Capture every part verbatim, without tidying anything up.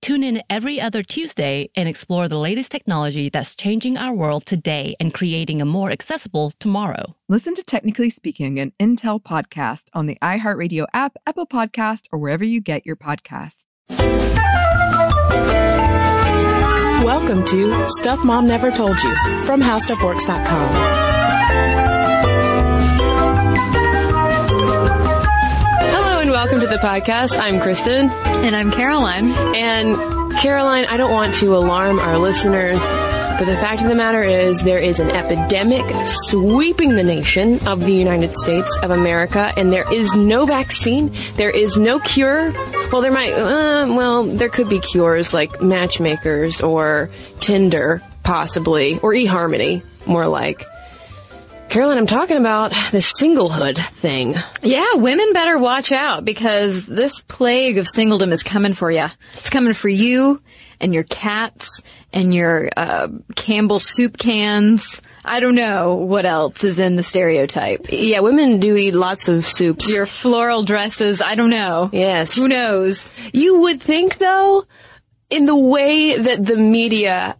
Tune in every other Tuesday and explore the latest technology that's changing our world today and creating a more accessible tomorrow. Listen to Technically Speaking, an Intel podcast on the iHeartRadio app, Apple Podcast, or wherever you get your podcasts. Welcome to Stuff Mom Never Told You from How Stuff Works dot com. Welcome to the podcast. I'm Kristen. And I'm Caroline. And Caroline, I don't want to alarm our listeners, but the fact of the matter is there is an epidemic sweeping the nation of the United States of America, and there is no vaccine. There is no cure. Well, there might, uh, well, there could be cures like Matchmakers or Tinder, possibly, or eHarmony, more like. Caroline, I'm talking about the singlehood thing. Yeah, women better watch out because this plague of singledom is coming for you. It's coming for you and your cats and your uh Campbell soup cans. I don't know what else is in the stereotype. Yeah, women do eat lots of soups. Your floral dresses, I don't know. Yes. Who knows? You would think, though, in the way that the media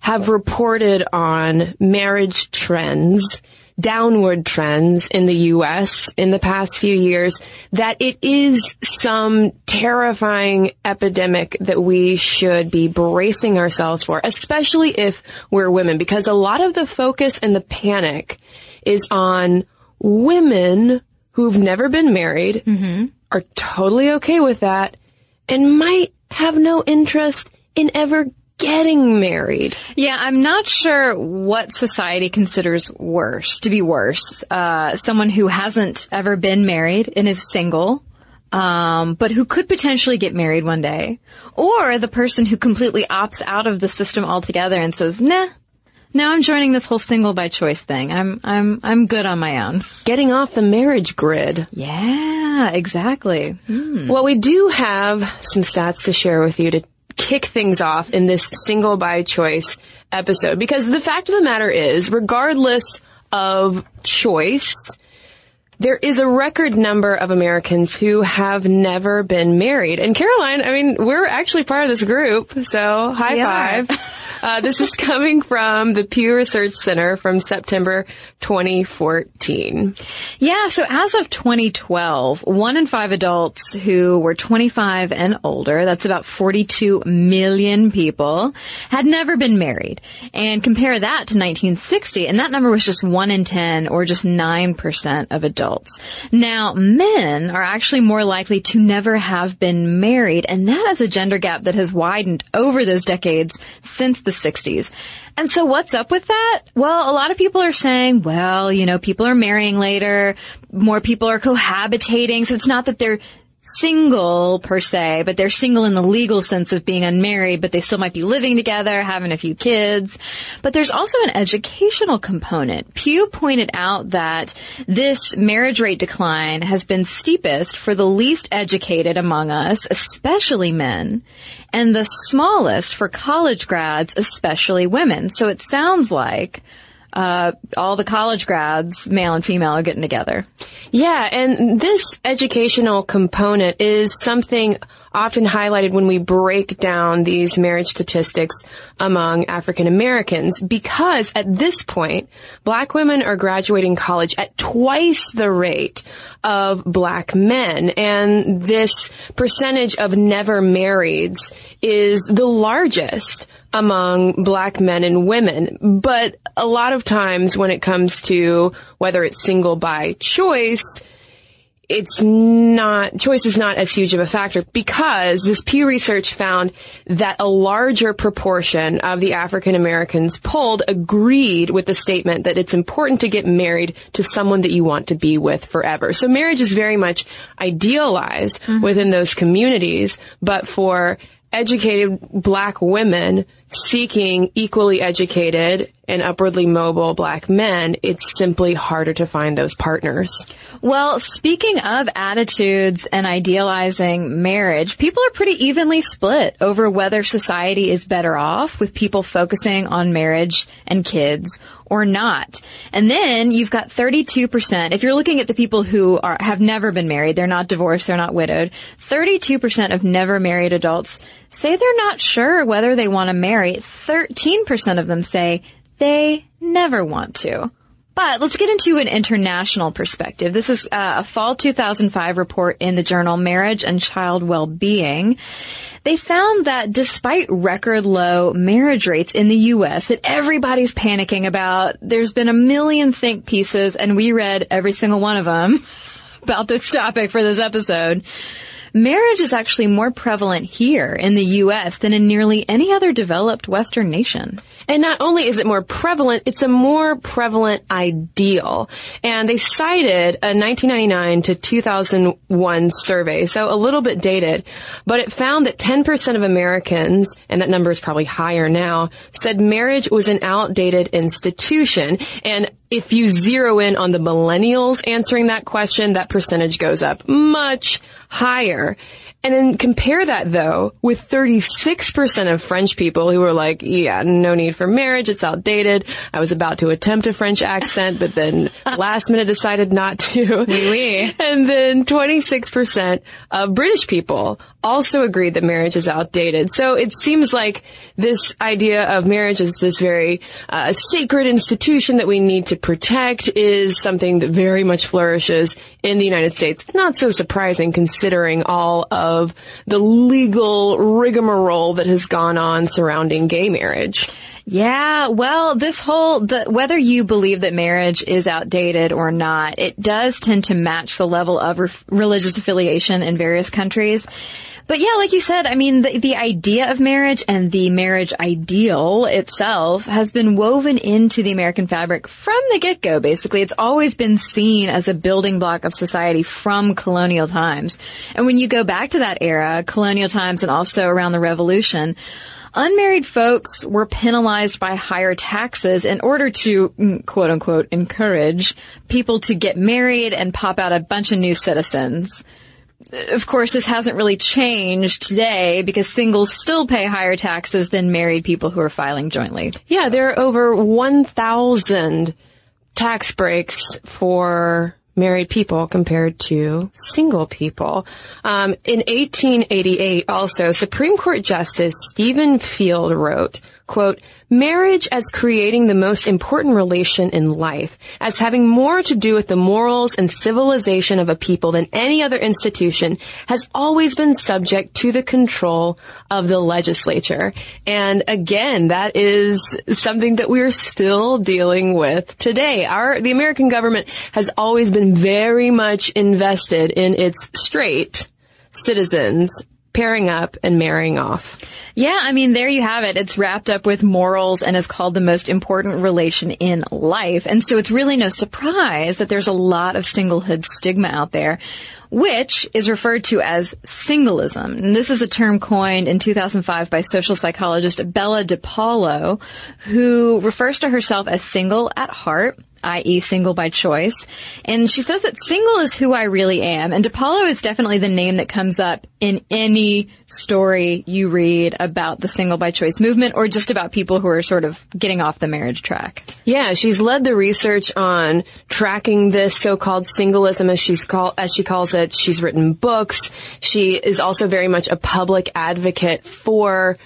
have reported on marriage trends, downward trends in the U S in the past few years, that it is some terrifying epidemic that we should be bracing ourselves for, especially if we're women, because a lot of the focus and the panic is on women who've never been married, mm-hmm. are totally okay with that, and might have no interest in ever getting married. Yeah, I'm not sure what society considers worse, to be worse. Uh, someone who hasn't ever been married and is single, um, but who could potentially get married one day, or the person who completely opts out of the system altogether and says, nah, now I'm joining this whole single by choice thing. I'm, I'm, I'm good on my own. Getting off the marriage grid. Yeah, exactly. Hmm. Well, we do have some stats to share with you to kick things off in this single by choice episode, because the fact of the matter is, regardless of choice, there is a record number of Americans who have never been married. And Caroline, I mean, we're actually part of this group, so high yeah. five. Uh, this is coming from the Pew Research Center from September twenty fourteen. Yeah, so as of twenty twelve, one in five adults who were twenty-five and older, that's about forty-two million people, had never been married. And compare that to nineteen sixty, and that number was just one in ten, or just nine percent of adults. Now, men are actually more likely to never have been married, and that is a gender gap that has widened over those decades since the sixties. And so what's up with that? Well, a lot of people are saying, well, you know, people are marrying later, more people are cohabitating, so it's not that they're single per se, but they're single in the legal sense of being unmarried, but they still might be living together, having a few kids. But there's also an educational component. Pew pointed out that this marriage rate decline has been steepest for the least educated among us, especially men, and the smallest for college grads, especially women. So it sounds like uh, all the college grads, male and female, are getting together. Yeah, and this educational component is something often highlighted when we break down these marriage statistics among African Americans, because at this point, black women are graduating college at twice the rate of black men, and this percentage of never marrieds is the largest among black men and women. But a lot of times when it comes to whether it's single by choice, it's not, choice is not as huge of a factor, because this Pew Research found that a larger proportion of the African Americans polled agreed with the statement that it's important to get married to someone that you want to be with forever. So marriage is very much idealized mm-hmm. within those communities, but for educated black women seeking equally educated and upwardly mobile black men, it's simply harder to find those partners. Well, speaking of attitudes and idealizing marriage, people are pretty evenly split over whether society is better off with people focusing on marriage and kids or not. And then you've got thirty-two percent. If you're looking at the people who are have never been married, they're not divorced, they're not widowed, thirty-two percent of never married adults say they're not sure whether they want to marry. thirteen percent of them say they never want to. But let's get into an international perspective. This is uh, a fall two thousand five report in the journal Marriage and Child Well-Being. They found that despite record low marriage rates in the U S that everybody's panicking about, there's been a million think pieces, and we read every single one of them about this topic for this episode. Marriage is actually more prevalent here in the U S than in nearly any other developed Western nation. And not only is it more prevalent, it's a more prevalent ideal. And they cited a nineteen ninety-nine to two thousand one survey, so a little bit dated, but it found that ten percent of Americans, and that number is probably higher now, said marriage was an outdated institution. And if you zero in on the millennials answering that question, that percentage goes up much higher. And then compare that, though, with thirty-six percent of French people who were like, yeah, no need for marriage, it's outdated. I was about to attempt a French accent, but then last minute decided not to. Oui, oui. And then twenty-six percent of British people also agreed that marriage is outdated. So it seems like this idea of marriage as this very uh, sacred institution that we need to protect is something that very much flourishes in the United States. Not so surprising considering all of of the legal rigmarole that has gone on surrounding gay marriage. Yeah, well, this whole, the, whether you believe that marriage is outdated or not, it does tend to match the level of re- religious affiliation in various countries. But yeah, like you said, I mean, the, the idea of marriage and the marriage ideal itself has been woven into the American fabric from the get-go, basically. It's always been seen as a building block of society from colonial times. And when you go back to that era, colonial times and also around the Revolution, unmarried folks were penalized by higher taxes in order to, quote unquote, encourage people to get married and pop out a bunch of new citizens. Of course, this hasn't really changed today because singles still pay higher taxes than married people who are filing jointly. Yeah, there are over one thousand tax breaks for married people compared to single people. Um, in eighteen eighty-eight, also, Supreme Court Justice Stephen Field wrote, quote, marriage as creating the most important relation in life, as having more to do with the morals and civilization of a people than any other institution, has always been subject to the control of the legislature. And again, that is something that we are still dealing with today. Our, the American government has always been very much invested in its straight citizens pairing up and marrying off. Yeah, I mean, there you have it. It's wrapped up with morals and is called the most important relation in life. And so it's really no surprise that there's a lot of singlehood stigma out there, which is referred to as singleism. And this is a term coined in two thousand five by social psychologist Bella DePaulo, who refers to herself as single at heart, that is single by choice. And she says that single is who I really am. And DePaulo is definitely the name that comes up in any story you read about the single by choice movement or just about people who are sort of getting off the marriage track. Yeah, she's led the research on tracking this so-called singleism, as she's call, as she calls it. She's written books. She is also very much a public advocate for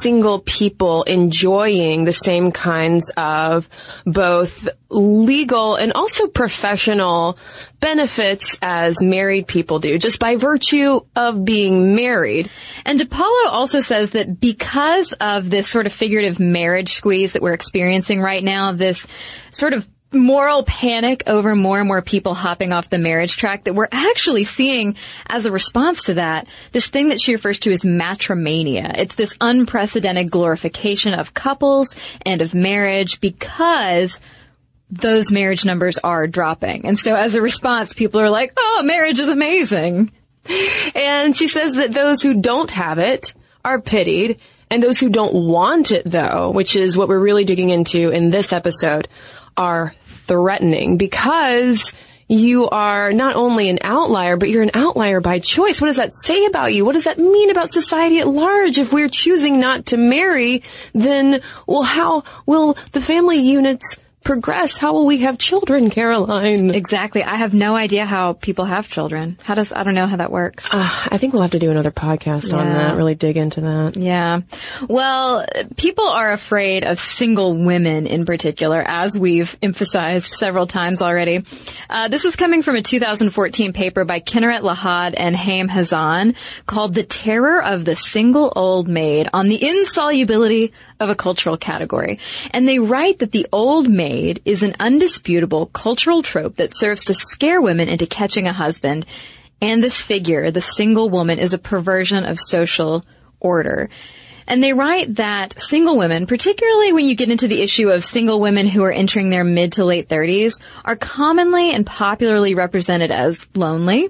single people enjoying the same kinds of both legal and also professional benefits as married people do, just by virtue of being married. And DePaulo also says that because of this sort of figurative marriage squeeze that we're experiencing right now, this sort of moral panic over more and more people hopping off the marriage track, that we're actually seeing as a response to that, this thing that she refers to as matrimania. It's this unprecedented glorification of couples and of marriage because those marriage numbers are dropping. And so as a response, people are like, oh, marriage is amazing. And she says that those who don't have it are pitied, and those who don't want it, though, which is what we're really digging into in this episode, are threatening, because you are not only an outlier, but you're an outlier by choice. What does that say about you? What does that mean about society at large? If we're choosing not to marry, then, well, how will the family units progress? How will we have children, Caroline? Exactly. I have no idea how people have children. How does, I don't know how that works. Uh, I think we'll have to do another podcast yeah. on that, really dig into that. Yeah. Well, people are afraid of single women in particular, as we've emphasized several times already. Uh, this is coming from a two thousand fourteen paper by Kinneret Lahad and Hayah called The Terror of the Single Old Maid on the Insolubility of a Cultural Category. And they write that the old maid is an undisputable cultural trope that serves to scare women into catching a husband, and this figure, the single woman, is a perversion of social order. And they write that single women, particularly when you get into the issue of single women who are entering their mid to late thirties, are commonly and popularly represented as lonely,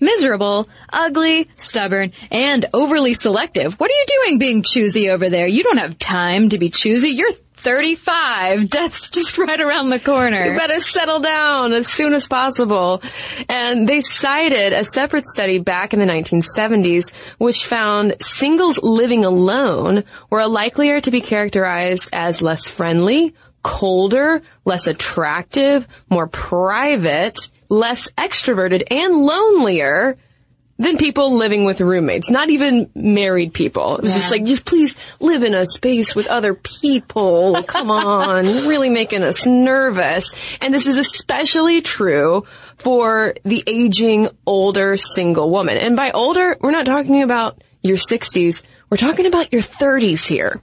miserable, ugly, stubborn, and overly selective. What are you doing being choosy over there? You don't have time to be choosy. You're thirty-five. Death's just right around the corner. You better settle down as soon as possible. And they cited a separate study back in the nineteen seventies, which found singles living alone were likelier to be characterized as less friendly, colder, less attractive, more private, less extroverted, and lonelier than people living with roommates, not even married people. It was yeah. just like, just please live in a space with other people. Come on, you're really making us nervous. And this is especially true for the aging, older single woman. And by older, we're not talking about your sixties. We're talking about your thirties here.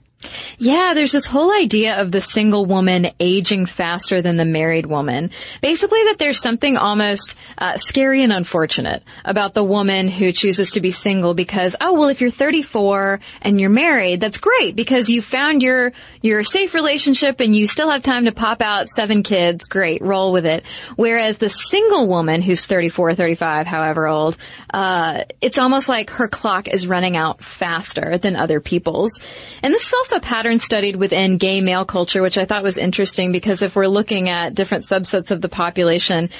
Yeah, there's this whole idea of the single woman aging faster than the married woman. Basically that there's something almost uh, scary and unfortunate about the woman who chooses to be single because, oh, well, if you're thirty-four and you're married, that's great because you found your your safe relationship and you still have time to pop out seven kids. Great, roll with it. Whereas the single woman who's thirty-four, thirty-five, however old, uh, it's almost like her clock is running out faster than other people's. And this is also a pattern studied within gay male culture, which I thought was interesting because if we're looking at different subsets of the population,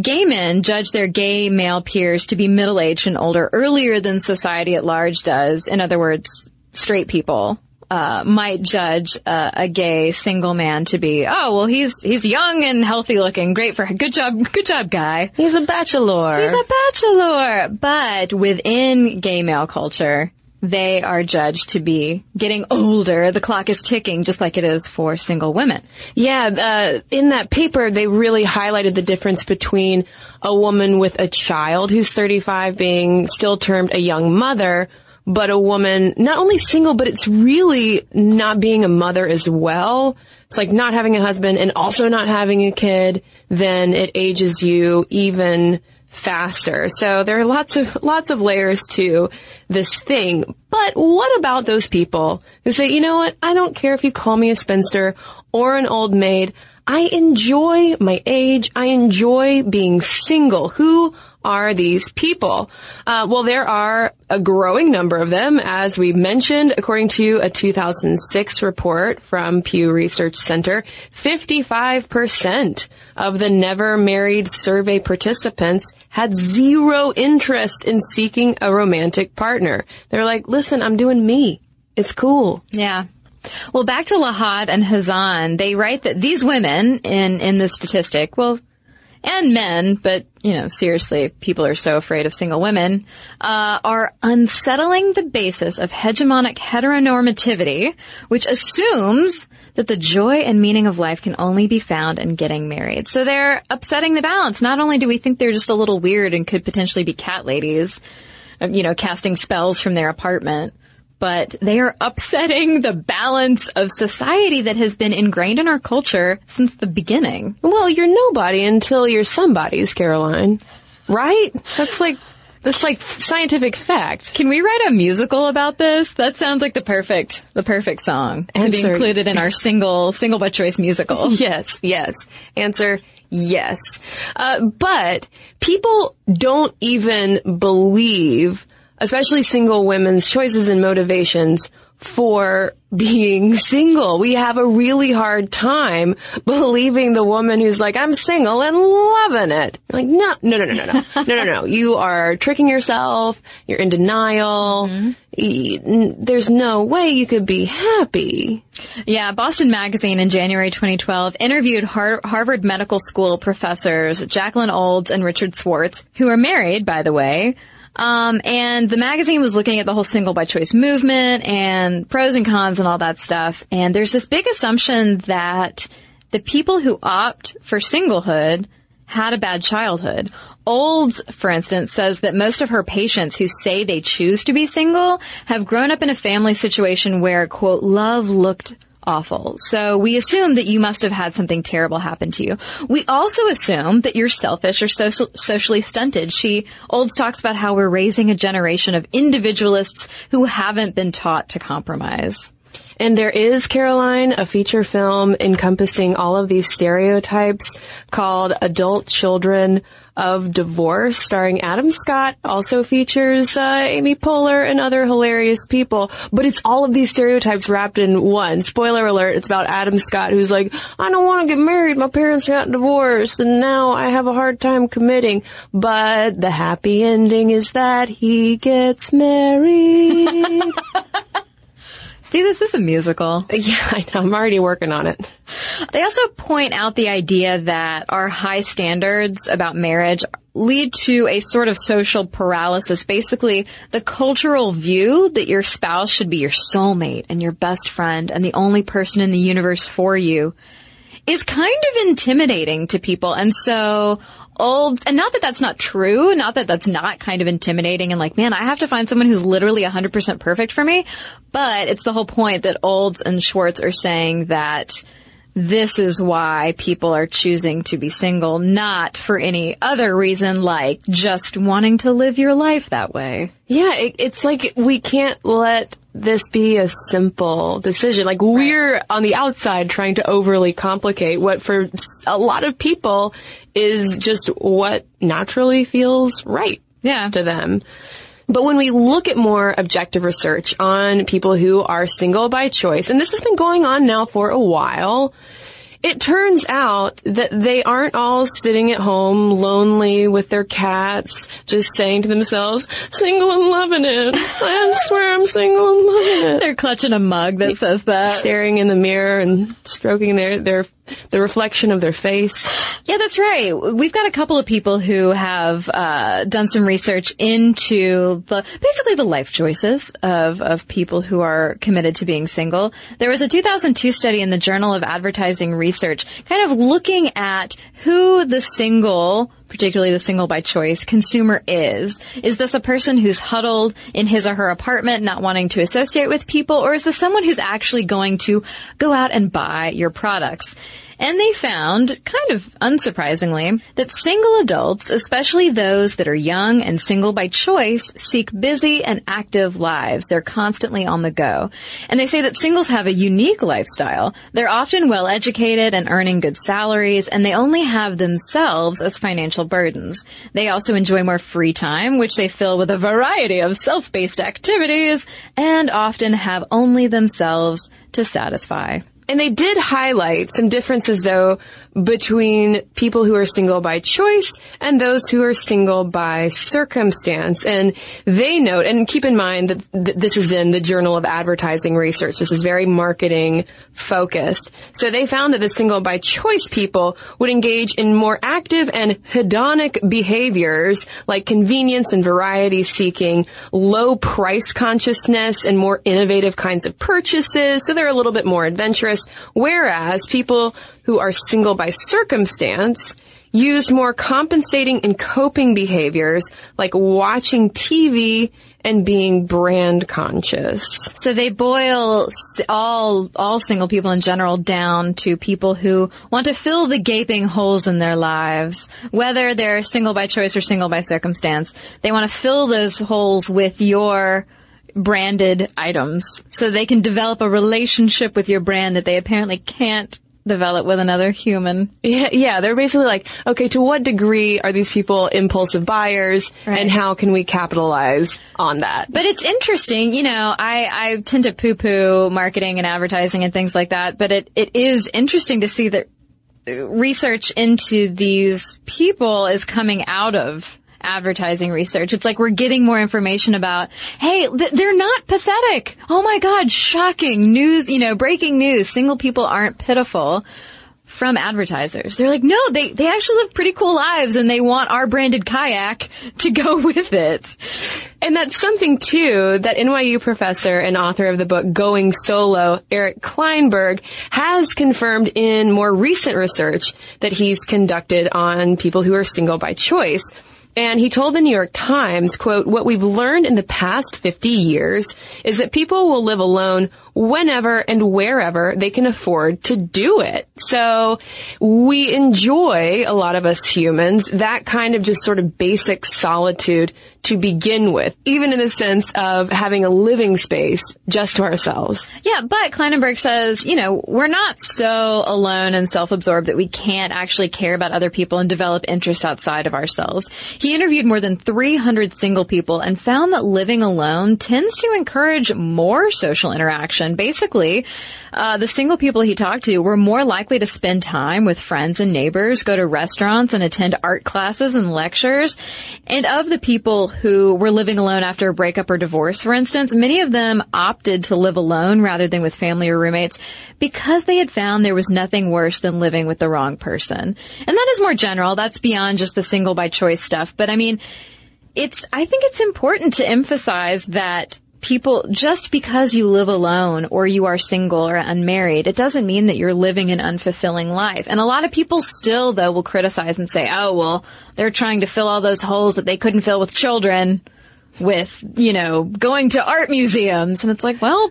gay men judge their gay male peers to be middle-aged and older earlier than society at large does. In other words, straight people uh, might judge uh, a gay single man to be, oh, well, he's he's young and healthy-looking, great for him, good job, good job, guy. He's a bachelor. He's a bachelor. But within gay male culture, they are judged to be getting older. The clock is ticking, just like it is for single women. Yeah, uh, in that paper, they really highlighted the difference between a woman with a child who's thirty-five being still termed a young mother, but a woman not only single, but it's really not being a mother as well. It's like not having a husband and also not having a kid, then it ages you even faster. So there are lots of lots of layers to this thing. But what about those people who say, you know what, I don't care if you call me a spinster or an old maid. I enjoy my age. I enjoy being single. Who are these people? Uh, well, there are a growing number of them, as we mentioned. According to a two thousand six report from Pew Research Center, fifty-five percent of the never married survey participants had zero interest in seeking a romantic partner. They're like, listen, I'm doing me. It's cool. Yeah. Well, back to Lahad and Hazan, they write that these women in, in this statistic, well, and men, but, you know, seriously, people are so afraid of single women, uh, are unsettling the basis of hegemonic heteronormativity, which assumes that the joy and meaning of life can only be found in getting married. So they're upsetting the balance. Not only do we think they're just a little weird and could potentially be cat ladies, you know, casting spells from their apartment, but they are upsetting the balance of society that has been ingrained in our culture since the beginning. Well, you're nobody until you're somebody's, Caroline. Right? That's like, that's like scientific fact. Can we write a musical about this? That sounds like the perfect, the perfect song to Answer. be included in our single, single by choice musical. Yes, yes. Answer, yes. Uh, but people don't even believe, especially single women's choices and motivations for being single. We have a really hard time believing the woman who's like, I'm single and loving it. You're like, no, no, no, no, no, no, no, no, no. You are tricking yourself. You're in denial. Mm-hmm. There's no way you could be happy. Yeah. Boston Magazine in January twenty twelve interviewed Har- Harvard Medical School professors Jacqueline Olds and Richard Schwartz, who are married, by the way. Um, and the magazine was looking at the whole single by choice movement and pros and cons and all that stuff. And there's this big assumption that the people who opt for singlehood had a bad childhood. Olds, for instance, says that most of her patients who say they choose to be single have grown up in a family situation where, quote, love looked awful. So we assume that you must have had something terrible happen to you. We also assume that you're selfish or social, socially stunted. She, Olds talks about how we're raising a generation of individualists who haven't been taught to compromise. And there is, Caroline, a feature film encompassing all of these stereotypes called Adult Children of Divorce, starring Adam Scott, also features uh, Amy Poehler and other hilarious people. But it's all of these stereotypes wrapped in one. Spoiler alert, it's about Adam Scott, who's like, I don't want to get married. My parents got divorced, and now I have a hard time committing. But the happy ending is that he gets married. See, this is a musical. Yeah, I know. I'm already working on it. They also point out the idea that our high standards about marriage lead to a sort of social paralysis. Basically, the cultural view that your spouse should be your soulmate and your best friend and the only person in the universe for you is kind of intimidating to people. And so Olds, and not that that's not true, not that that's not kind of intimidating and like, man, I have to find someone who's literally one hundred percent perfect for me. But it's the whole point that Olds and Schwartz are saying that this is why people are choosing to be single, not for any other reason like just wanting to live your life that way. Yeah, it, it's like we can't let this be a simple decision. Like, we're right on the outside trying to overly complicate what for a lot of people is just what naturally feels right yeah. to them. But when we look at more objective research on people who are single by choice, and this has been going on now for a while, it turns out that they aren't all sitting at home lonely with their cats, just saying to themselves, single and loving it. I swear I'm single and loving it. They're clutching a mug that says that. Staring in the mirror and stroking their, their, the reflection of their face. Yeah, that's right. We've got a couple of people who have, uh, done some research into the, basically the life choices of, of people who are committed to being single. There was a two thousand two study in the Journal of Advertising Research. Research, kind of looking at who the single, particularly the single by choice, consumer is. Is this a person who's huddled in his or her apartment, not wanting to associate with people, or is this someone who's actually going to go out and buy your products? And they found, kind of unsurprisingly, that single adults, especially those that are young and single by choice, seek busy and active lives. They're constantly on the go. And they say that singles have a unique lifestyle. They're often well-educated and earning good salaries, and they only have themselves as financial burdens. They also enjoy more free time, which they fill with a variety of self-based activities, and often have only themselves to satisfy. And they did highlight some differences, though, between people who are single by choice and those who are single by circumstance. And they note, and keep in mind that th- this is in the Journal of Advertising Research. This is very marketing focused. So they found that the single by choice people would engage in more active and hedonic behaviors like convenience and variety seeking, low price consciousness, and more innovative kinds of purchases. So they're a little bit more adventurous. Whereas people who are single by circumstance use more compensating and coping behaviors like watching T V and being brand conscious. So they boil all all single people in general down to people who want to fill the gaping holes in their lives, whether they're single by choice or single by circumstance. They want to fill those holes with your branded items so they can develop a relationship with your brand that they apparently can't develop with another human. Yeah, yeah, they're basically like, okay, to what degree are these people impulsive buyers, right, and how can we capitalize on that? But it's interesting, you know, I, I tend to poo-poo marketing and advertising and things like that, but it, it is interesting to see that research into these people is coming out of advertising research. It's like we're getting more information about, hey, th- they're not pathetic. Oh my God, shocking news, you know, breaking news. Single people aren't pitiful from advertisers. They're like, no, they, they actually live pretty cool lives and they want our branded kayak to go with it. And that's something, too, that N Y U professor and author of the book Going Solo, Eric Klinenberg, has confirmed in more recent research that he's conducted on people who are single by choice. And he told the New York Times, quote, "What we've learned in the past fifty years is that people will live alone whenever and wherever they can afford to do it." So we enjoy, a lot of us humans, that kind of just sort of basic solitude to begin with, even in the sense of having a living space just to ourselves. Yeah, but Klinenberg says, you know, we're not so alone and self-absorbed that we can't actually care about other people and develop interest outside of ourselves. He interviewed more than three hundred single people and found that living alone tends to encourage more social interaction. Basically, uh, the single people he talked to were more likely to spend time with friends and neighbors, go to restaurants, and attend art classes and lectures. And of the people who were living alone after a breakup or divorce, for instance, many of them opted to live alone rather than with family or roommates because they had found there was nothing worse than living with the wrong person. And that is more general. That's beyond just the single by choice stuff. But I mean, it's, I think it's important to emphasize that people, just because you live alone or you are single or unmarried, it doesn't mean that you're living an unfulfilling life. And a lot of people still, though, will criticize and say, oh, well, they're trying to fill all those holes that they couldn't fill with children, with, you know, going to art museums. And it's like, well,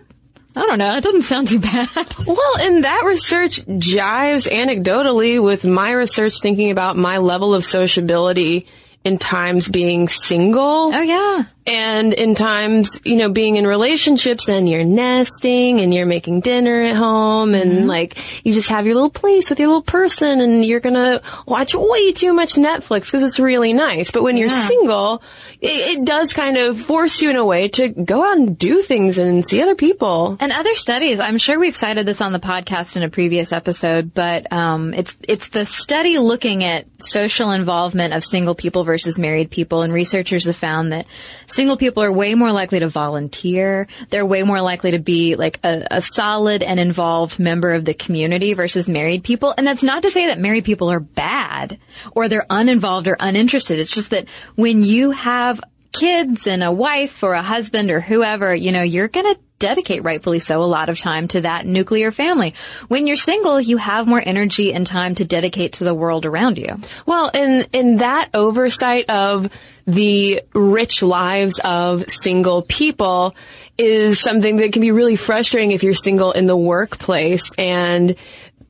I don't know. It doesn't sound too bad. Well, and that research jives anecdotally with my research thinking about my level of sociability in times being single. Oh, yeah. And in times, you know, being in relationships and you're nesting and you're making dinner at home and, mm-hmm, like, you just have your little place with your little person and you're going to watch way too much Netflix because it's really nice. But when yeah. you're single, it, it does kind of force you in a way to go out and do things and see other people. And other studies, I'm sure we've cited this on the podcast in a previous episode, but um, it's, it's the study looking at social involvement of single people versus married people, and researchers have found that single people are way more likely to volunteer. They're way more likely to be like a, a solid and involved member of the community versus married people. And that's not to say that married people are bad or they're uninvolved or uninterested. It's just that when you have kids and a wife or a husband or whoever, you know, you're going to dedicate, rightfully so, a lot of time to that nuclear family. When you're single, you have more energy and time to dedicate to the world around you. Well, and in that oversight of the rich lives of single people is something that can be really frustrating if you're single in the workplace and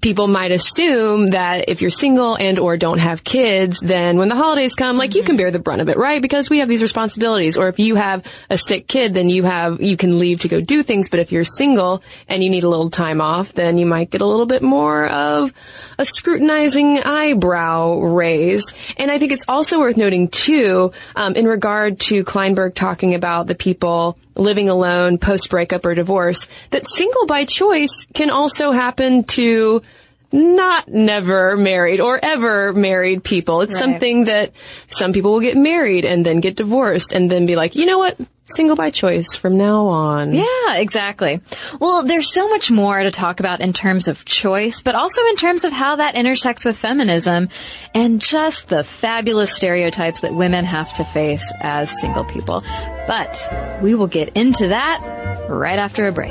people might assume that if you're single and or don't have kids, then when the holidays come, like, mm-hmm. you can bear the brunt of it, right? Because we have these responsibilities. Or if you have a sick kid, then you have, you can leave to go do things. But if you're single and you need a little time off, then you might get a little bit more of a scrutinizing eyebrow raise. And I think it's also worth noting, too, um, in regard to Kleinberg talking about the people living alone, post-breakup or divorce, that single by choice can also happen to not never married or ever married people. It's right. something that some people will get married and then get divorced and then be like, you know what? Single by choice from now on. Yeah, exactly. Well, there's so much more to talk about in terms of choice, but also in terms of how that intersects with feminism and just the fabulous stereotypes that women have to face as single people. But we will get into that right after a break.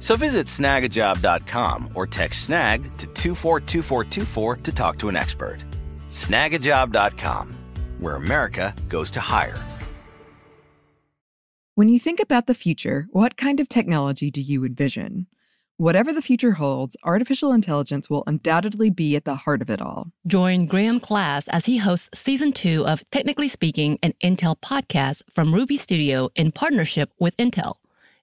So visit snag a job dot com or text Snag to two four two four two four to talk to an expert. snag a job dot com, where America goes to hire. When you think about the future, what kind of technology do you envision? Whatever the future holds, artificial intelligence will undoubtedly be at the heart of it all. Join Graham Klass as he hosts Season two of Technically Speaking, an Intel podcast from Ruby Studio in partnership with Intel.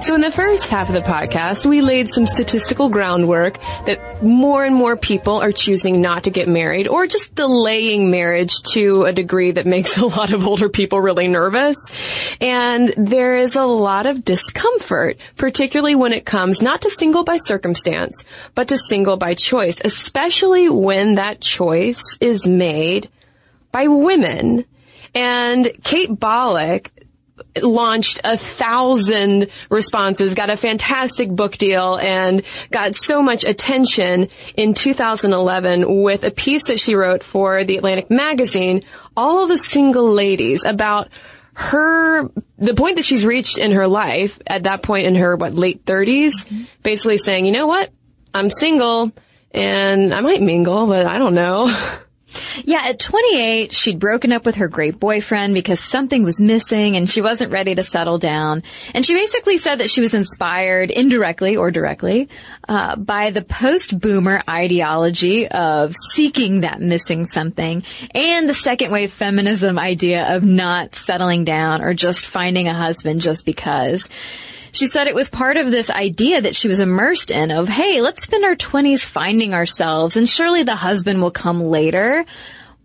So in the first half of the podcast, we laid some statistical groundwork that more and more people are choosing not to get married or just delaying marriage to a degree that makes a lot of older people really nervous. And there is a lot of discomfort, particularly when it comes not to single by circumstance, but to single by choice, especially when that choice is made by women. And Kate Bolick launched a thousand responses, got a fantastic book deal, and got so much attention in two thousand eleven with a piece that she wrote for The Atlantic magazine, all of the single ladies, about her, the point that she's reached in her life at that point in her, what, late thirties, mm-hmm. basically saying, you know what, I'm single and I might mingle, but I don't know. Yeah, at twenty-eight, she'd broken up with her great boyfriend because something was missing and she wasn't ready to settle down. And she basically said that she was inspired, indirectly or directly, uh, by the post-boomer ideology of seeking that missing something and the second-wave feminism idea of not settling down or just finding a husband just because. She said it was part of this idea that she was immersed in of, hey, let's spend our twenties finding ourselves, and surely the husband will come later.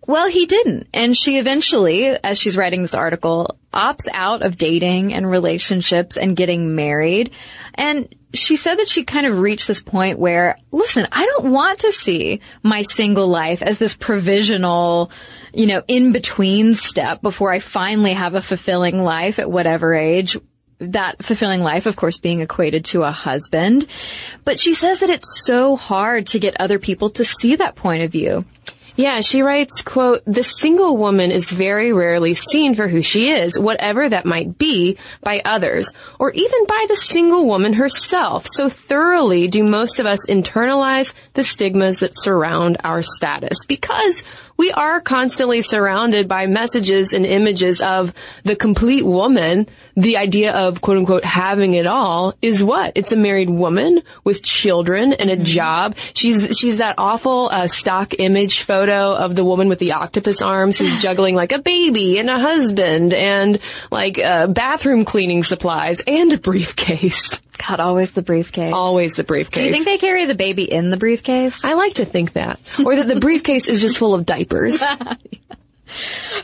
Well, he didn't. And she eventually, as she's writing this article, opts out of dating and relationships and getting married. And she said that she kind of reached this point where, listen, I don't want to see my single life as this provisional, you know, in-between step before I finally have a fulfilling life at whatever age. That fulfilling life, of course, being equated to a husband. But she says that it's so hard to get other people to see that point of view. Yeah, she writes, quote, "The single woman is very rarely seen for who she is, whatever that might be, by others, or even by the single woman herself. So thoroughly do most of us internalize the stigmas that surround our status, because we are constantly surrounded by messages and images of the complete woman. The idea of, quote unquote, having it all is what? It's a married woman with children and a job. She's she's that awful uh, stock image photo. Photo of the woman with the octopus arms who's juggling like a baby and a husband and like uh, bathroom cleaning supplies and a briefcase. God, always the briefcase. Always the briefcase. Do you think they carry the baby in the briefcase? I like to think that. Or that the briefcase is just full of diapers.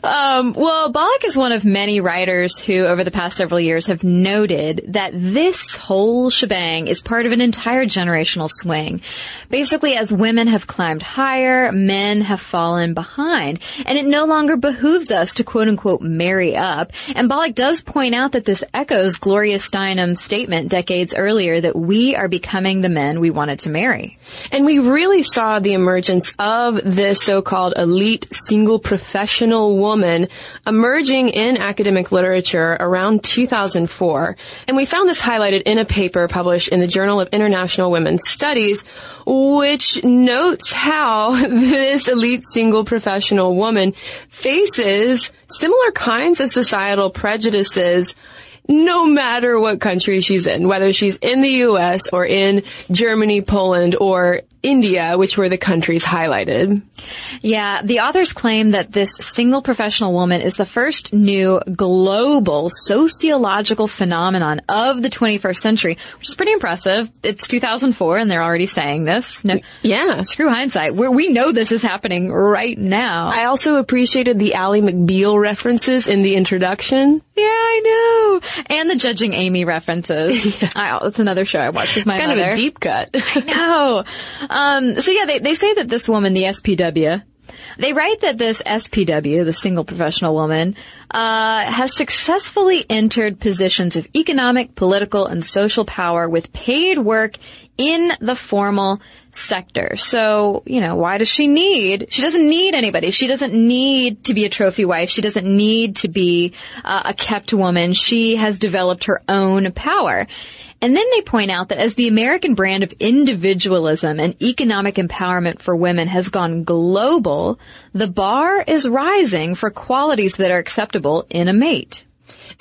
Um, well, Bolick is one of many writers who, over the past several years, have noted that this whole shebang is part of an entire generational swing. Basically, as women have climbed higher, men have fallen behind, and it no longer behooves us to, quote-unquote, marry up. And Bolick does point out that this echoes Gloria Steinem's statement decades earlier that we are becoming the men we wanted to marry. And we really saw the emergence of this so-called elite single professional woman emerging in academic literature around two thousand four. And we found this highlighted in a paper published in the Journal of International Women's Studies, which notes how this elite single professional woman faces similar kinds of societal prejudices no matter what country she's in, whether she's in the U S or in Germany, Poland, or India, which were the countries highlighted. Yeah, the authors claim that this single professional woman is the first new global sociological phenomenon of the twenty-first century, which is pretty impressive. It's two thousand four, and they're already saying this. No, yeah. Screw hindsight. We're, we know this is happening right now. I also appreciated the Ally McBeal references in the introduction. Yeah, I know. And the Judging Amy references. Yeah. I, that's another show I watch with my mother. It's kind mother. of a deep cut. I know. Um, so yeah, they, they say that this woman, the S P W, they write that this S P W, the single professional woman, uh, has successfully entered positions of economic, political, and social power with paid work in the formal sector. So, you know, why does she need, she doesn't need anybody. She doesn't need to be a trophy wife. She doesn't need to be uh, a kept woman. She has developed her own power. And then they point out that as the American brand of individualism and economic empowerment for women has gone global, the bar is rising for qualities that are acceptable in a mate.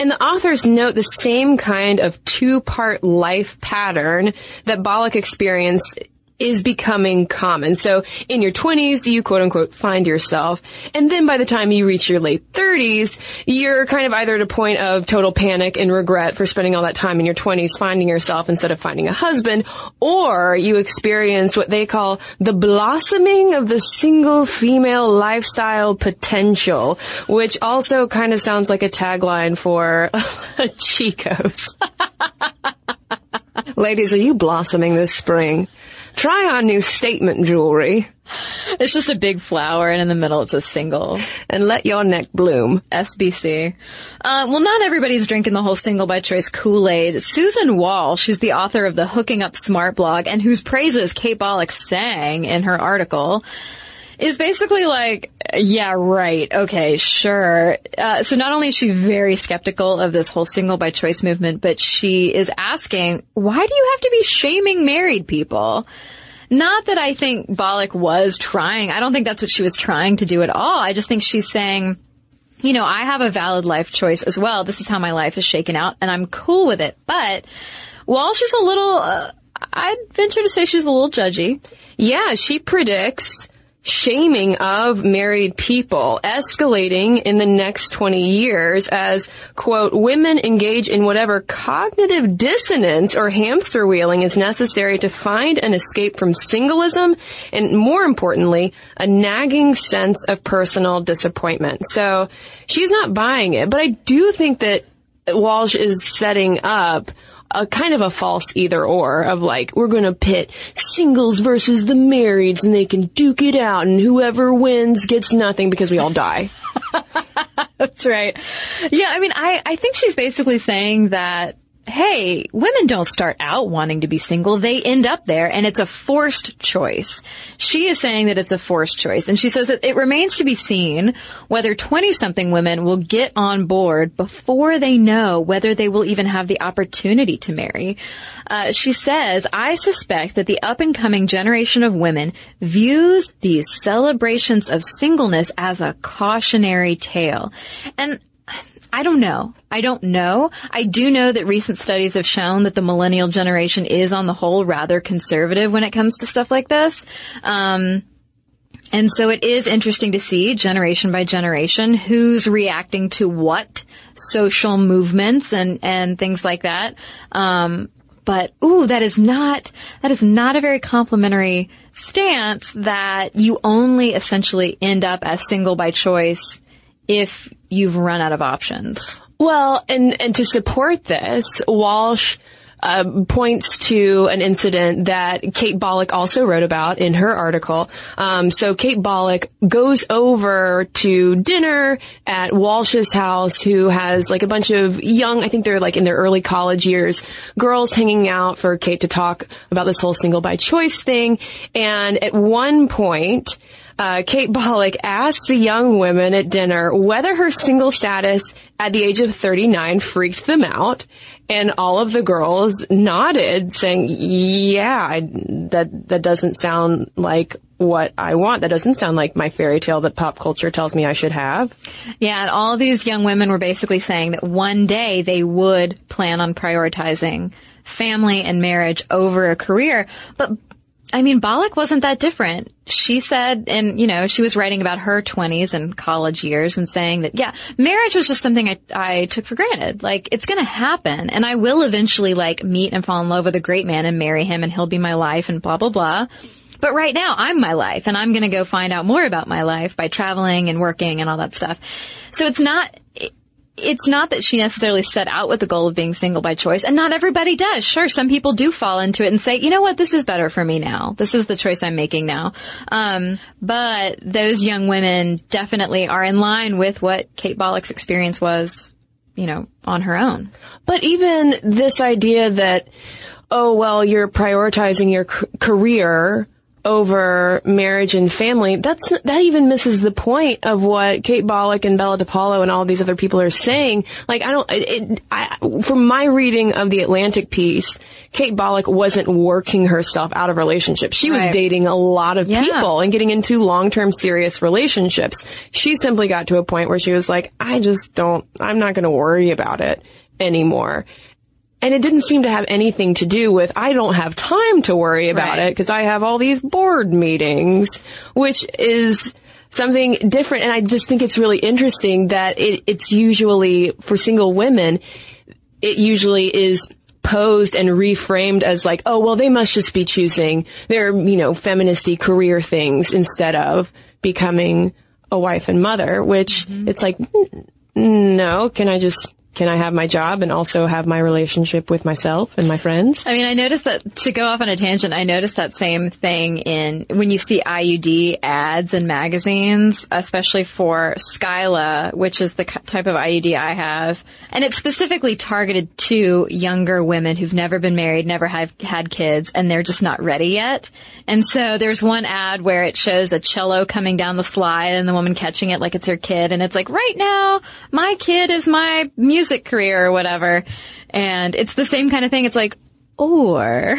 And the authors note the same kind of two-part life pattern that Bolick experienced is becoming common. So in your twenties, you quote-unquote find yourself, and then by the time you reach your late thirties, you're kind of either at a point of total panic and regret for spending all that time in your twenties finding yourself instead of finding a husband, or you experience what they call the blossoming of the single female lifestyle potential, which also kind of sounds like a tagline for Chico's. Ladies, are you blossoming this spring? Try our new statement jewelry. It's just a big flower, and in the middle it's a single. And let your neck bloom. S B C. Uh, well, not everybody's drinking the whole single by choice Kool-Aid. Susan Walsh, who's the author of the Hooking Up Smart blog and whose praises Kate Bolick sang in her article, is basically like, yeah, right, okay, sure. Uh, so not only is she very skeptical of this whole single by choice movement, but she is asking, why do you have to be shaming married people? Not that I think Bolick was trying. I don't think that's what she was trying to do at all. I just think she's saying, you know, I have a valid life choice as well. This is how my life is shaken out, and I'm cool with it. But Walsh is a little, uh, I'd venture to say she's a little judgy. Yeah, she predicts shaming of married people escalating in the next twenty years as, quote, women engage in whatever cognitive dissonance or hamster wheeling is necessary to find an escape from singleism and, more importantly, a nagging sense of personal disappointment. So she's not buying it, but I do think that Walsh is setting up a kind of a false either or of like, we're going to pit singles versus the marrieds and they can duke it out and whoever wins gets nothing because we all die. That's right. Yeah, I mean, I, I think she's basically saying that, hey, women don't start out wanting to be single. They end up there, and it's a forced choice. She is saying that it's a forced choice, and she says that it remains to be seen whether twenty-something women will get on board before they know whether they will even have the opportunity to marry. Uh, she says, I suspect that the up-and-coming generation of women views these celebrations of singleness as a cautionary tale. And I don't know. I don't know. I do know that recent studies have shown that the millennial generation is, on the whole, rather conservative when it comes to stuff like this. Um, and so it is interesting to see, generation by generation, who's reacting to what social movements and, and things like that. Um, but, ooh, that is not, that is not a very complimentary stance, that you only essentially end up as single by choice if you've run out of options. Well, and, and to support this, Walsh uh, points to an incident that Kate Bolick also wrote about in her article. Um, so Kate Bolick goes over to dinner at Walsh's house, who has like a bunch of young, I think they're like in their early college years, girls hanging out for Kate to talk about this whole single by choice thing. And at one point, Uh, Kate Bolick asked the young women at dinner whether her single status at the age of thirty-nine freaked them out, and all of the girls nodded, saying, yeah, I, that that doesn't sound like what I want. That doesn't sound like my fairy tale that pop culture tells me I should have. Yeah, and all these young women were basically saying that one day they would plan on prioritizing family and marriage over a career, but I mean, Bolick wasn't that different. She said, and, you know, she was writing about her twenties and college years and saying that, yeah, marriage was just something I, I took for granted. Like, it's going to happen, and I will eventually, like, meet and fall in love with a great man and marry him, and he'll be my life and blah, blah, blah. But right now, I'm my life, and I'm going to go find out more about my life by traveling and working and all that stuff. So it's not... It, It's not that she necessarily set out with the goal of being single by choice, and not everybody does. Sure, some people do fall into it and say, you know what, this is better for me now. This is the choice I'm making now. Um, but those young women definitely are in line with what Kate Bolick's experience was, you know, on her own. But even this idea that, oh, well, you're prioritizing your c- career over marriage and family, that's that even misses the point of what Kate Bolick and Bella DePaulo and all these other people are saying. Like, I don't, it, I, from my reading of the Atlantic piece, Kate Bolick wasn't working herself out of relationships. She was right. dating a lot of yeah. people and getting into long-term serious relationships. She simply got to a point where she was like, I just don't, I'm not going to worry about it anymore. And it didn't seem to have anything to do with, I don't have time to worry about right. it because I have all these board meetings, which is something different. And I just think it's really interesting that it, it's usually, for single women, it usually is posed and reframed as like, oh, well, they must just be choosing their, you know, feministy career things instead of becoming a wife and mother, which mm-hmm. it's like, no, can I just... Can I have my job and also have my relationship with myself and my friends? I mean, I noticed that, to go off on a tangent, I noticed that same thing in when you see I U D ads in magazines, especially for Skyla, which is the type of I U D I have. And it's specifically targeted to younger women who've never been married, never have had kids, and they're just not ready yet. And so there's one ad where it shows a cello coming down the slide and the woman catching it like it's her kid. And it's like, right now, my kid is my music career or whatever. And it's the same kind of thing. It's like, or,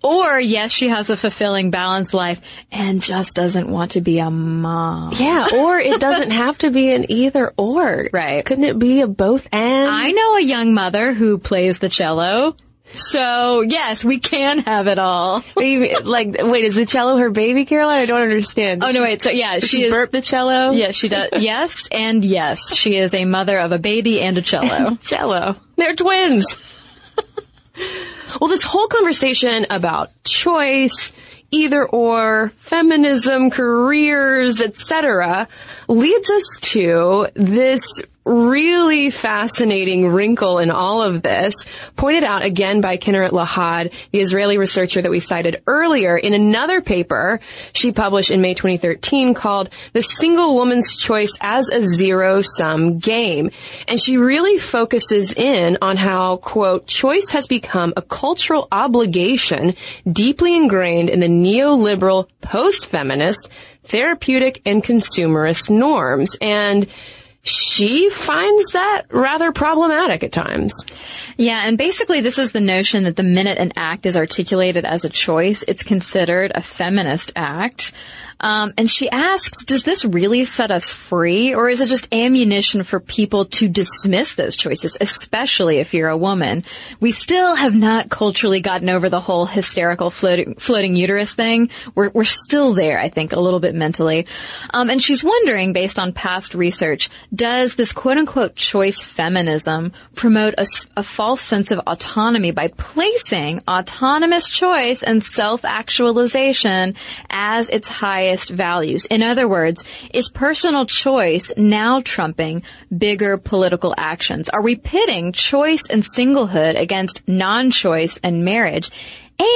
or yes, she has a fulfilling, balanced life and just doesn't want to be a mom. Yeah. Or it doesn't have to be an either or. Right. Couldn't it be a both and? I know a young mother who plays the cello So, yes, we can have it all. Maybe, like, wait, is the cello her baby, Caroline? I don't understand. Oh, no, wait. So, yeah, does she, she is... burp the cello? Yeah, she does. Yes, and yes. She is a mother of a baby and a cello. Cello. They're twins. Well, this whole conversation about choice, either or, feminism, careers, et cetera, leads us to this really fascinating wrinkle in all of this, pointed out again by Kinneret Lahad, the Israeli researcher that we cited earlier, in another paper she published in May twenty thirteen called The Single Woman's Choice as a Zero-Sum Game. And she really focuses in on how, quote, choice has become a cultural obligation deeply ingrained in the neoliberal, post-feminist, therapeutic, and consumerist norms. And she finds that rather problematic at times. Yeah, and basically this is the notion that the minute an act is articulated as a choice, it's considered a feminist act. Um, and she asks, does this really set us free, or is it just ammunition for people to dismiss those choices, especially if you're a woman? We still have not culturally gotten over the whole hysterical floating, floating uterus thing. We're, we're still there, I think, a little bit mentally. Um, and she's wondering, based on past research, does this quote-unquote choice feminism promote a, a false sense of autonomy by placing autonomous choice and self-actualization as its highest values? In other words, is personal choice now trumping bigger political actions? Are we pitting choice and singlehood against non-choice and marriage?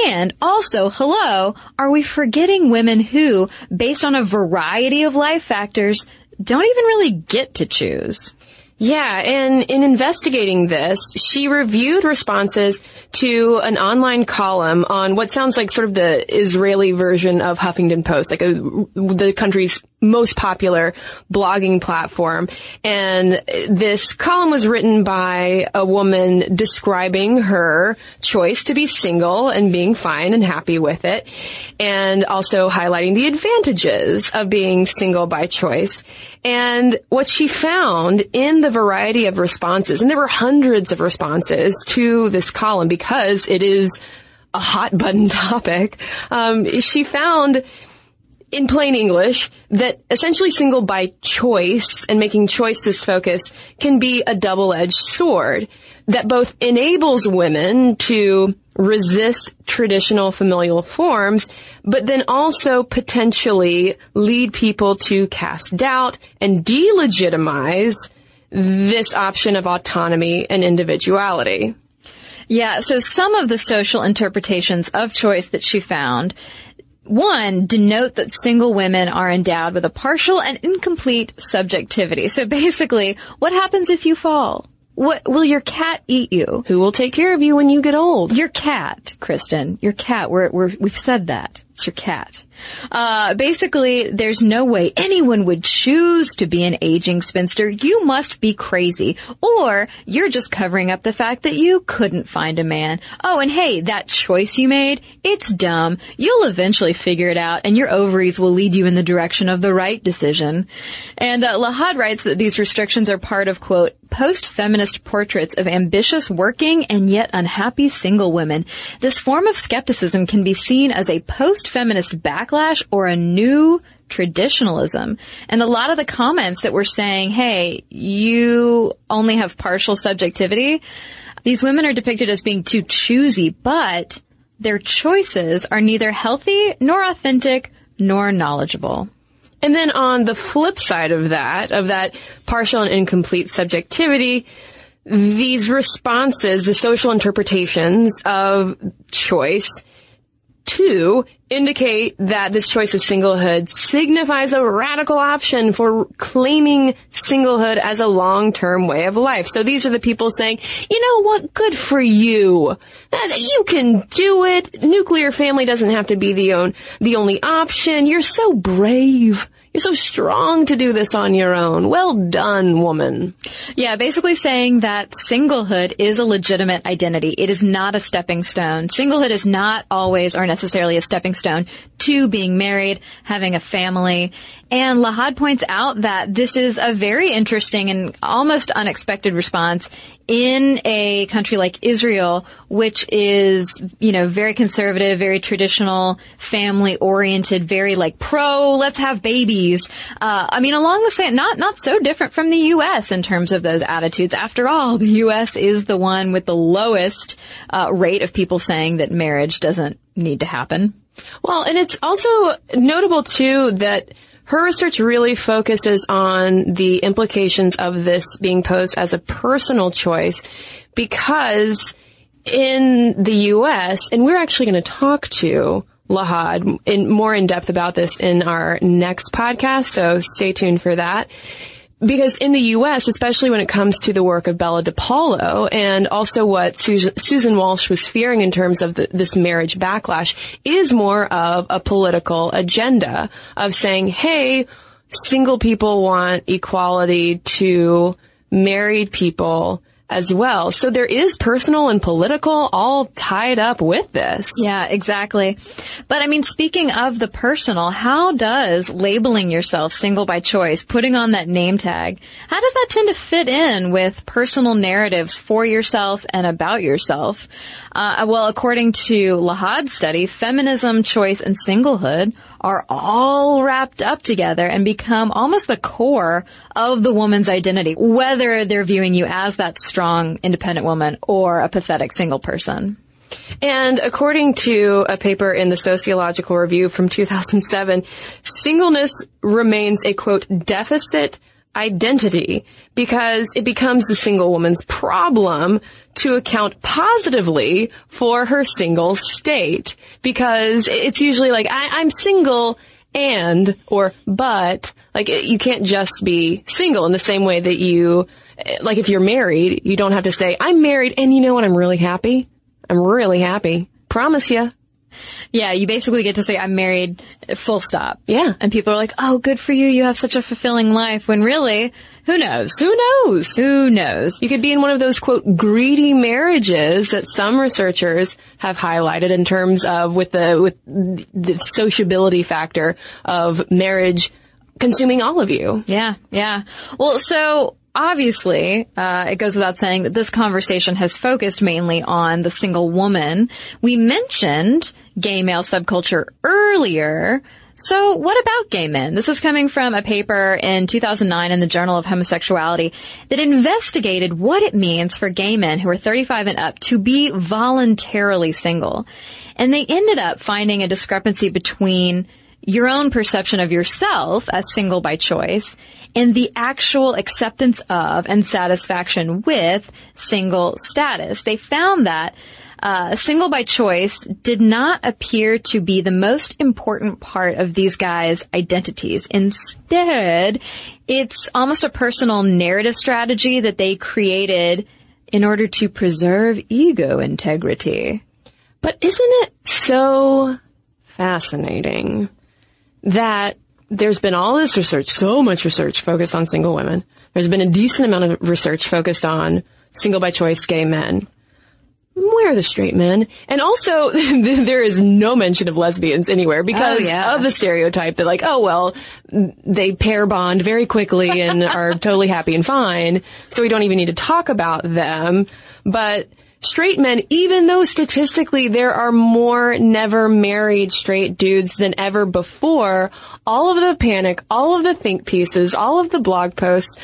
And also, hello, are we forgetting women who, based on a variety of life factors, don't even really get to choose? Yeah, and in investigating this, she reviewed responses to an online column on what sounds like sort of the Israeli version of Huffington Post, like a, the country's most popular blogging platform. And this column was written by a woman describing her choice to be single and being fine and happy with it, and also highlighting the advantages of being single by choice. And what she found in the variety of responses, and there were hundreds of responses to this column because it is a hot button topic, um, she found, in plain English, that essentially single by choice and making choice this focus can be a double-edged sword that both enables women to resist traditional familial forms, but then also potentially lead people to cast doubt and delegitimize this option of autonomy and individuality. Yeah, so some of the social interpretations of choice that she found, one, denote that single women are endowed with a partial and incomplete subjectivity. So basically, what happens if you fall? What, will your cat eat you? Who will take care of you when you get old? Your cat, Kristen. Your cat. We're, we're, we've said that. It's your cat. Uh, basically, there's no way anyone would choose to be an aging spinster. You must be crazy. Or you're just covering up the fact that you couldn't find a man. Oh, and hey, that choice you made, it's dumb. You'll eventually figure it out, and your ovaries will lead you in the direction of the right decision. And uh, Lahad writes that these restrictions are part of, quote, post-feminist portraits of ambitious working and yet unhappy single women. This form of skepticism can be seen as a post-feminist backlash or a new traditionalism. And a lot of the comments that were saying, hey, you only have partial subjectivity, these women are depicted as being too choosy, but their choices are neither healthy nor authentic nor knowledgeable. And then on the flip side of that, of that partial and incomplete subjectivity, these responses, the social interpretations of choice, two, indicate that this choice of singlehood signifies a radical option for claiming singlehood as a long-term way of life. So these are the people saying, you know what, good for you. You can do it. Nuclear family doesn't have to be the, own, the only option. You're so brave. You're so strong to do this on your own. Well done, woman. Yeah, basically saying that singlehood is a legitimate identity. It is not a stepping stone. Singlehood is not always or necessarily a stepping stone to being married, having a family. And Lahad points out that this is a very interesting and almost unexpected response in a country like Israel, which is, you know, very conservative, very traditional, family-oriented, very, like, pro, let's have babies. Uh, I mean, along the same, not, not so different from the U S in terms of those attitudes. After all, the U S is the one with the lowest uh, rate of people saying that marriage doesn't need to happen. Well, and it's also notable, too, that her research really focuses on the implications of this being posed as a personal choice, because in the U S, and we're actually going to talk to Lahad in more in depth about this in our next podcast, so stay tuned for that. Because in the U S, especially when it comes to the work of Bella DePaulo and also what Susan Walsh was fearing in terms of the, this marriage backlash, is more of a political agenda of saying, hey, single people want equality to married people as well. So there is personal and political all tied up with this. Yeah, exactly. But I mean, speaking of the personal, how does labeling yourself single by choice, putting on that name tag, how does that tend to fit in with personal narratives for yourself and about yourself? Uh, well, according to Lahad's study, feminism, choice, and singlehood are all wrapped up together and become almost the core of the woman's identity, whether they're viewing you as that strong, independent woman or a pathetic single person. And according to a paper in the Sociological Review from two thousand seven, singleness remains a, quote, deficit identity, because it becomes the single woman's problem to account positively for her single state, because it's usually like, I, I'm single and, or but, like, you can't just be single in the same way that you, like, if you're married, you don't have to say, I'm married and you know what, I'm really happy. I'm really happy. Promise you. Yeah, you basically get to say, I'm married, full stop. Yeah. And people are like, oh, good for you. You have such a fulfilling life. When really, who knows? Who knows? Who knows? You could be in one of those, quote, greedy marriages that some researchers have highlighted in terms of with the, with the sociability factor of marriage consuming all of you. Yeah, yeah. Well, so obviously, uh, it goes without saying that this conversation has focused mainly on the single woman. We mentioned gay male subculture earlier. So what about gay men? This is coming from a paper in two thousand nine in the Journal of Homosexuality that investigated what it means for gay men who are thirty-five and up to be voluntarily single. And they ended up finding a discrepancy between your own perception of yourself as single by choice and the actual acceptance of and satisfaction with single status. They found that uh, single by choice did not appear to be the most important part of these guys' identities. Instead, it's almost a personal narrative strategy that they created in order to preserve ego integrity. But isn't it so fascinating that there's been all this research, so much research focused on single women. There's been a decent amount of research focused on single by choice gay men. Where are the straight men? And also, there is no mention of lesbians anywhere because oh, yeah. of the stereotype that, like, oh, well, they pair bond very quickly and are totally happy and fine, so we don't even need to talk about them. But straight men, even though statistically there are more never married straight dudes than ever before, all of the panic, all of the think pieces, all of the blog posts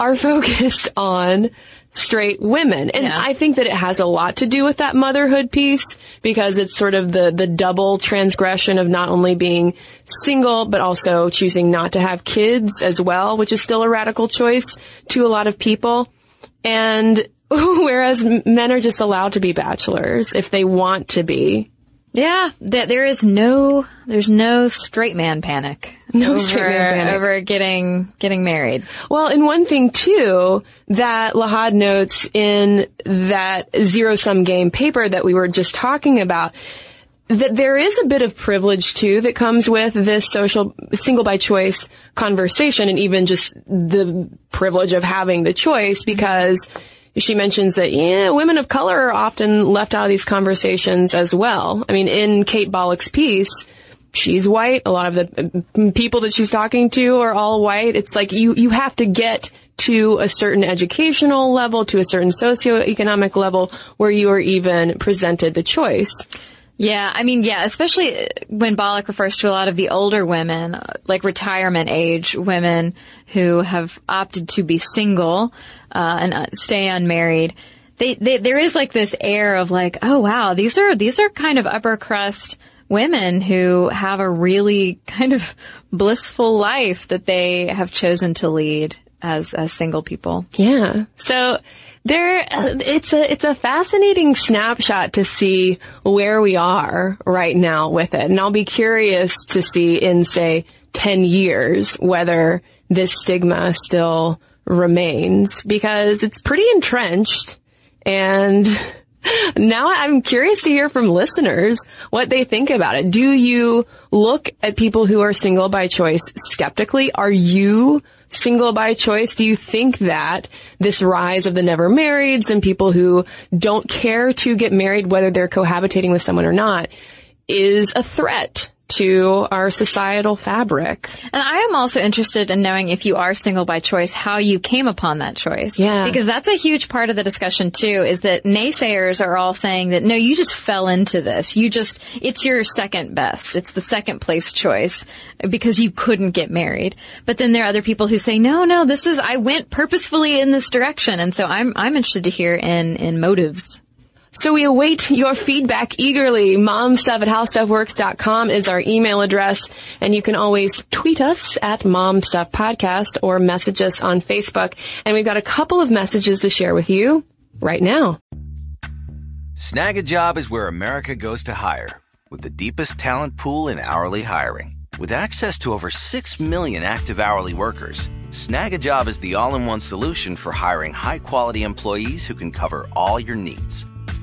are focused on straight women. And yeah. I think that it has a lot to do with that motherhood piece, because it's sort of the, the double transgression of not only being single, but also choosing not to have kids as well, which is still a radical choice to a lot of people. And whereas men are just allowed to be bachelors if they want to be. Yeah, that there is no, there's no straight man panic. No over, straight man panic over getting getting married. Well, and one thing too that Lahad notes in that zero sum game paper that we were just talking about, that there is a bit of privilege too that comes with this social single by choice conversation, and even just the privilege of having the choice, because she mentions that, yeah, women of color are often left out of these conversations as well. I mean, in Kate Bolick's piece, she's white. A lot of the people that she's talking to are all white. It's like you, you have to get to a certain educational level, to a certain socioeconomic level, where you are even presented the choice. Yeah, I mean, yeah, especially when Bolick refers to a lot of the older women, like retirement age women who have opted to be single uh, and stay unmarried. They, they, there is like this air of like, oh wow, these are these are kind of upper crust women who have a really kind of blissful life that they have chosen to lead as as single people. Yeah. So there, it's a it's a fascinating snapshot to see where we are right now with it, and I'll be curious to see in say ten years whether this stigma still remains, because it's pretty entrenched. And now I'm curious to hear from listeners what they think about it. Do you look at people who are single by choice skeptically? Are you single by choice? Do you think that this rise of the never marrieds and people who don't care to get married, whether they're cohabitating with someone or not, is a threat to our societal fabric? And I am also interested in knowing, if you are single by choice, how you came upon that choice. Yeah. Because that's a huge part of the discussion, too, is that naysayers are all saying that, no, you just fell into this. You just, it's your second best. It's the second place choice because you couldn't get married. But then there are other people who say, no, no, this is, I went purposefully in this direction. And so I'm, I'm interested to hear in, in motives. So we await your feedback eagerly. Momstuff at How Stuff Works dot com is our email address, and you can always tweet us at MomStuffPodcast or message us on Facebook. And we've got a couple of messages to share with you right now. Snag a Job is where America goes to hire, with the deepest talent pool in hourly hiring. With access to over six million active hourly workers, Snag a Job is the all-in-one solution for hiring high-quality employees who can cover all your needs.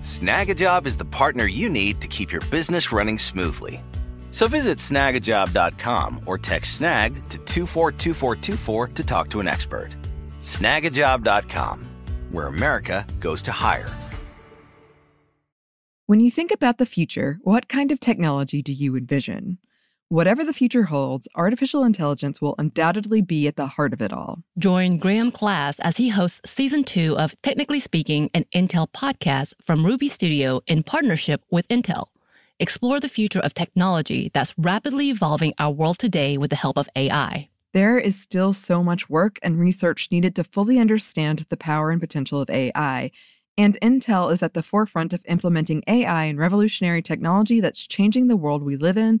Snagajob is the partner you need to keep your business running smoothly. So visit snag a job dot com or text snag to two four two four two four to talk to an expert. snag a job dot com, where America goes to hire. When you think about the future, what kind of technology do you envision? Whatever the future holds, artificial intelligence will undoubtedly be at the heart of it all. Join Graham Klass as he hosts Season two of Technically Speaking, an Intel podcast from Ruby Studio in partnership with Intel. Explore the future of technology that's rapidly evolving our world today with the help of A I. There is still so much work and research needed to fully understand the power and potential of A I. And Intel is at the forefront of implementing A I and revolutionary technology that's changing the world we live in,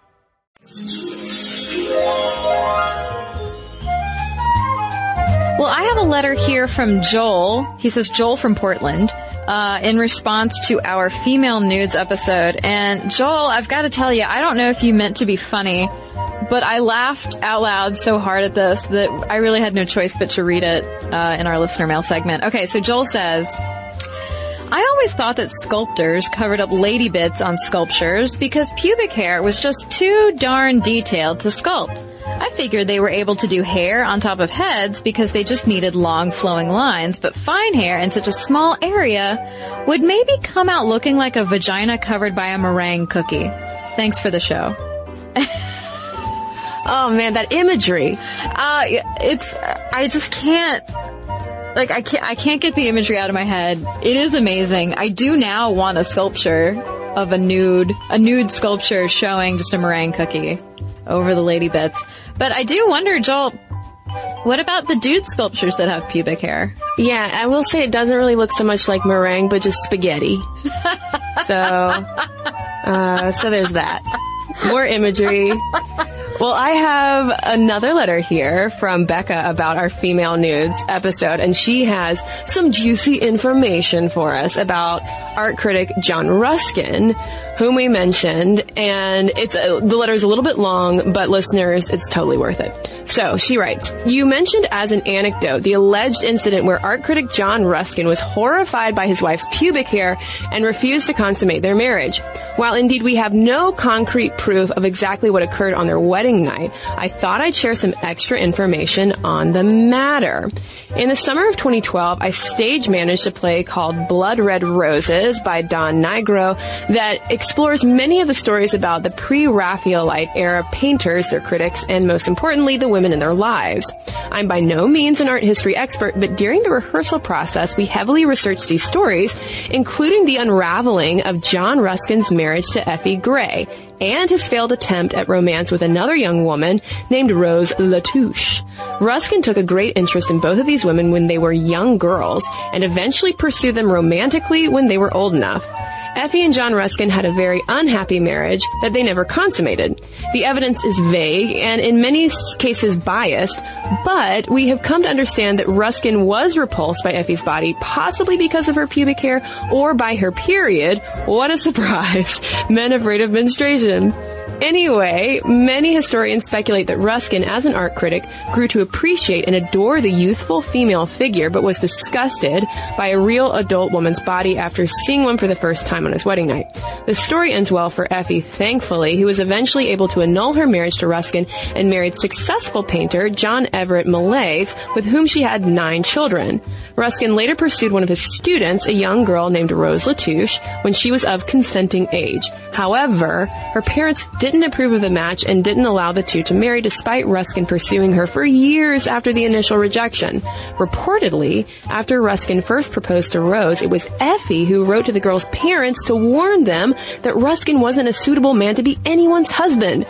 Well, I have a letter here from Joel. He says, Joel from Portland, uh, in response to our female nudes episode. And Joel, I've got to tell you, I don't know if you meant to be funny, but I laughed out loud so hard at this that I really had no choice but to read it uh, in our listener mail segment. Okay, so Joel says, I always thought that sculptors covered up lady bits on sculptures because pubic hair was just too darn detailed to sculpt. I figured they were able to do hair on top of heads because they just needed long flowing lines, but fine hair in such a small area would maybe come out looking like a vagina covered by a meringue cookie. Thanks for the show. Oh man, that imagery. Uh, it's, I just can't, like, I can't, I can't get the imagery out of my head. It is amazing. I do now want a sculpture of a nude, a nude sculpture showing just a meringue cookie over the lady bits. But I do wonder, Joel, what about the dude sculptures that have pubic hair? Yeah, I will say it doesn't really look so much like meringue, but just spaghetti. So, uh, so there's that. More imagery. Well, I have another letter here from Becca about our female nudes episode, and she has some juicy information for us about art critic John Ruskin, whom we mentioned, and it's uh, the letter's a little bit long, but listeners, it's totally worth it. So, she writes, you mentioned as an anecdote the alleged incident where art critic John Ruskin was horrified by his wife's pubic hair and refused to consummate their marriage. While indeed we have no concrete proof of exactly what occurred on their wedding night, I thought I'd share some extra information on the matter. In the summer of twenty twelve, I stage managed a play called Blood Red Roses by Don Nigro that explores many of the stories about the pre-Raphaelite era painters, their critics, and most importantly, the women in their lives. I'm by no means an art history expert, but during the rehearsal process, we heavily researched these stories, including the unraveling of John Ruskin's marriage to Effie Gray and his failed attempt at romance with another young woman named Rose Latouche. Ruskin took a great interest in both of these women when they were young girls and eventually pursued them romantically when they were old enough. Effie and John Ruskin had a very unhappy marriage that they never consummated. The evidence is vague and in many cases biased, but we have come to understand that Ruskin was repulsed by Effie's body, possibly because of her pubic hair or by her period. What a surprise. Men afraid of menstruation. Anyway, many historians speculate that Ruskin, as an art critic, grew to appreciate and adore the youthful female figure, but was disgusted by a real adult woman's body after seeing one for the first time on his wedding night. The story ends well for Effie, thankfully, who was eventually able to annul her marriage to Ruskin and married successful painter John Everett Millais, with whom she had nine children. Ruskin later pursued one of his students, a young girl named Rose Latouche, when she was of consenting age. However, her parents didn't didn't approve of the match and didn't allow the two to marry despite Ruskin pursuing her for years after the initial rejection. Reportedly, after Ruskin first proposed to Rose, it was Effie who wrote to the girl's parents to warn them that Ruskin wasn't a suitable man to be anyone's husband.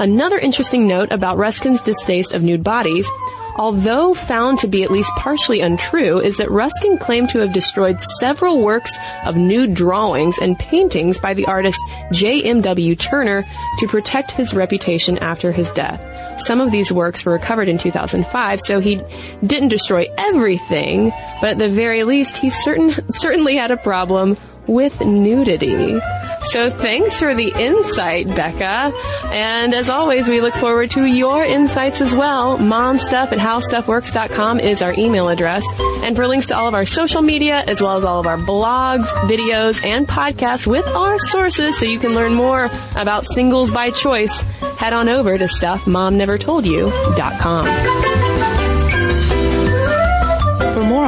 Another interesting note about Ruskin's distaste of nude bodies, although found to be at least partially untrue, is that Ruskin claimed to have destroyed several works of nude drawings and paintings by the artist J M W Turner to protect his reputation after his death. Some of these works were recovered in two thousand five, so he didn't destroy everything, but at the very least, he certain, certainly had a problem with nudity. So thanks for the insight, Becca. And as always, we look forward to your insights as well. Momstuff at How Stuff Works dot com is our email address. And for links to all of our social media, as well as all of our blogs, videos, and podcasts with our sources so you can learn more about singles by choice, head on over to Stuff Mom Never Told You dot com. For more